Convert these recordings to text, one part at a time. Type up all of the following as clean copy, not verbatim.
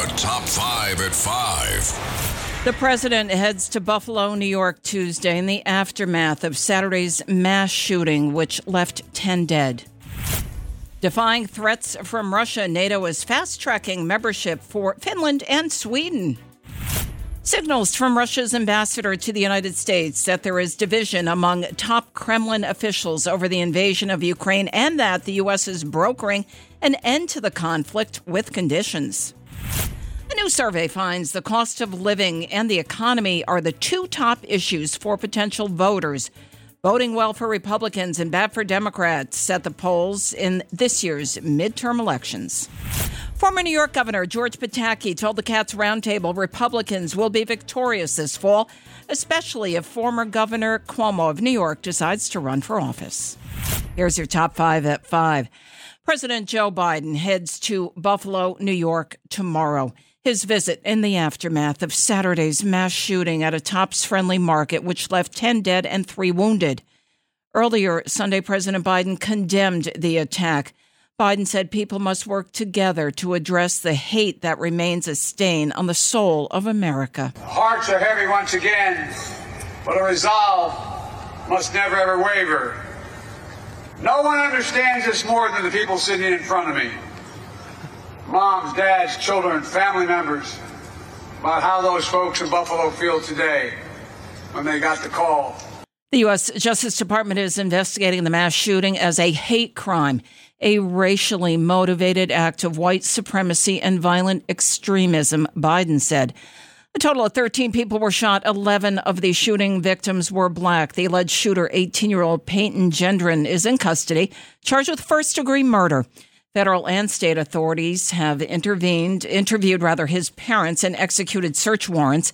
The Top 5 at 5. The president heads to Buffalo, New York, Tuesday in the aftermath of Saturday's mass shooting, which left 10 dead. Defying threats from Russia, NATO is fast-tracking membership for Finland and Sweden. Signals from Russia's ambassador to the United States that there is division among top Kremlin officials over the invasion of Ukraine and that the U.S. is brokering an end to the conflict with conditions. A new survey finds the cost of living and the economy are the two top issues for potential voters. Voting well for Republicans and bad for Democrats at the polls in this year's midterm elections. Former New York Governor George Pataki told the Cats Roundtable Republicans will be victorious this fall, especially if former Governor Cuomo of New York decides to run for office. Here's your top five at five. President Joe Biden heads to Buffalo, New York tomorrow. His visit in the aftermath of Saturday's mass shooting at a Tops Friendly Market, which left 10 dead and 3 wounded. Earlier Sunday, President Biden condemned the attack. Biden said people must work together to address the hate that remains a stain on the soul of America. Hearts are heavy once again, but a resolve must never, ever waver. No one understands this more than the people sitting in front of me. Moms, dads, children, family members, about how those folks in Buffalo feel today when they got the call. The U.S. Justice Department is investigating the mass shooting as a hate crime, a racially motivated act of white supremacy and violent extremism, Biden said. A total of 13 people were shot. 11 of the shooting victims were black. The alleged shooter, 18-year-old Peyton Gendron, is in custody, charged with first-degree murder. Federal and state authorities have interviewed his parents and executed search warrants.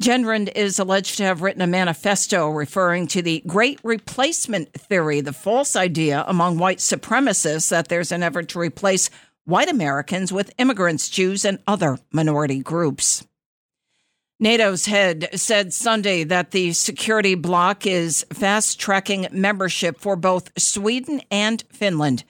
Gendron is alleged to have written a manifesto referring to the Great Replacement Theory, the false idea among white supremacists that there's an effort to replace white Americans with immigrants, Jews, and other minority groups. NATO's head said Sunday that the security bloc is fast-tracking membership for both Sweden and Finland.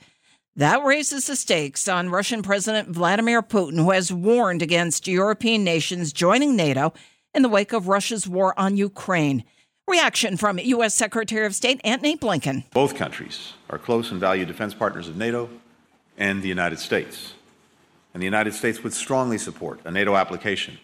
That raises the stakes on Russian President Vladimir Putin, who has warned against European nations joining NATO in the wake of Russia's war on Ukraine. Reaction from U.S. Secretary of State Antony Blinken. Both countries are close and valued defense partners of NATO and the United States. And the United States would strongly support a NATO application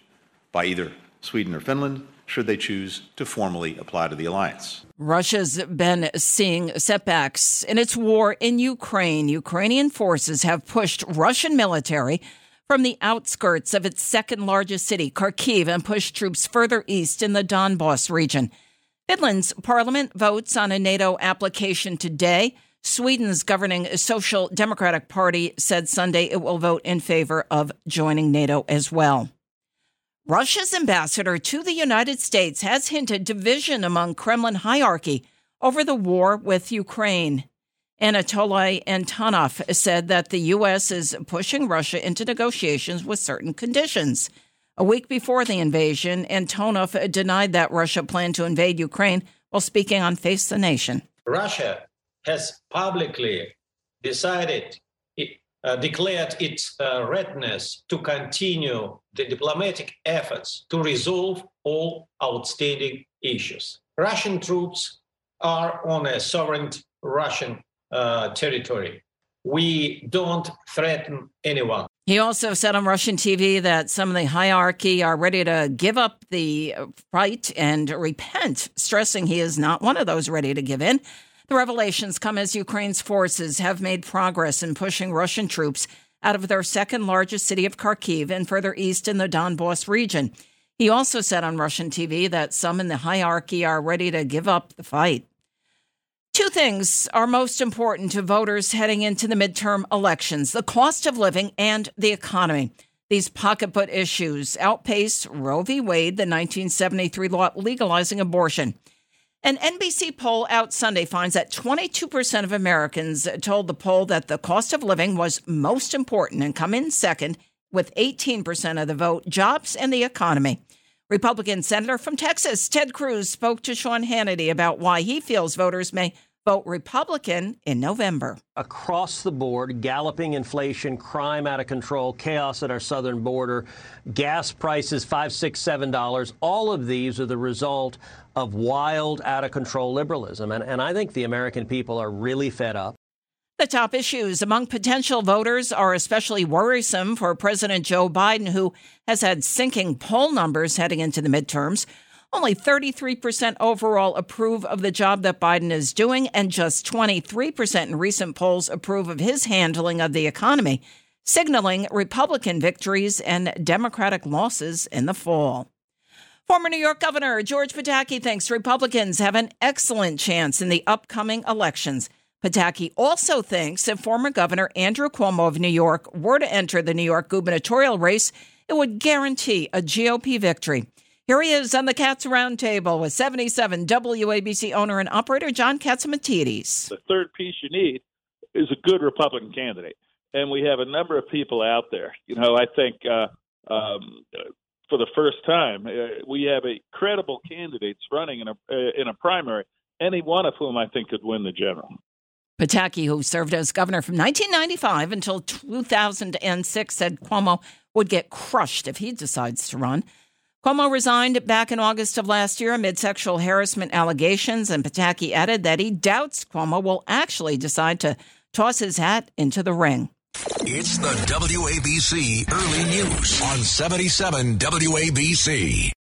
by either Sweden or Finland should they choose to formally apply to the alliance. Russia's been seeing setbacks in its war in Ukraine. Ukrainian forces have pushed Russian military from the outskirts of its second-largest city, Kharkiv, and pushed troops further east in the Donbass region. Finland's parliament votes on a NATO application today. Sweden's governing Social Democratic Party said Sunday it will vote in favor of joining NATO as well. Russia's ambassador to the United States has hinted division among Kremlin hierarchy over the war with Ukraine. Anatoly Antonov said that the U.S. is pushing Russia into negotiations with certain conditions. A week before the invasion, Antonov denied that Russia planned to invade Ukraine while speaking on Face the Nation. Russia has publicly declared its readiness to continue the diplomatic efforts to resolve all outstanding issues. Russian troops are on a sovereign Russian territory. We don't threaten anyone. He also said on Russian TV that some of the hierarchy are ready to give up the fight and repent, stressing he is not one of those ready to give in. The revelations come as Ukraine's forces have made progress in pushing Russian troops out of their second-largest city of Kharkiv and further east in the Donbass region. He also said on Russian TV that some in the hierarchy are ready to give up the fight. Two things are most important to voters heading into the midterm elections: the cost of living and the economy. These pocketbook issues outpace Roe v. Wade, the 1973 law legalizing abortion. An NBC poll out Sunday finds that 22% of Americans told the poll that the cost of living was most important and come in second with 18% of the vote, jobs and the economy. Republican Senator from Texas, Ted Cruz, spoke to Sean Hannity about why he feels voters may vote Republican in November. Across the board, galloping inflation, crime out of control, chaos at our southern border, gas prices $5, $6, $7. All of these are the result of wild, out-of-control liberalism. And I think the American people are really fed up. The top issues among potential voters are especially worrisome for President Joe Biden, who has had sinking poll numbers heading into the midterms. Only 33% overall approve of the job that Biden is doing, and just 23% in recent polls approve of his handling of the economy, signaling Republican victories and Democratic losses in the fall. Former New York Governor George Pataki thinks Republicans have an excellent chance in the upcoming elections. Pataki also thinks if former Governor Andrew Cuomo of New York were to enter the New York gubernatorial race, it would guarantee a GOP victory. Here he is on the Cats Roundtable with 77 WABC owner and operator John Katsimatidis. The third piece you need is a good Republican candidate. And we have a number of people out there. You know, I think for the first time, we have credible candidates running in a primary, any one of whom I think could win the general. Pataki, who served as governor from 1995 until 2006, said Cuomo would get crushed if he decides to run. Cuomo resigned back in August of last year amid sexual harassment allegations, and Pataki added that he doubts Cuomo will actually decide to toss his hat into the ring. It's the WABC Early News on 77 WABC.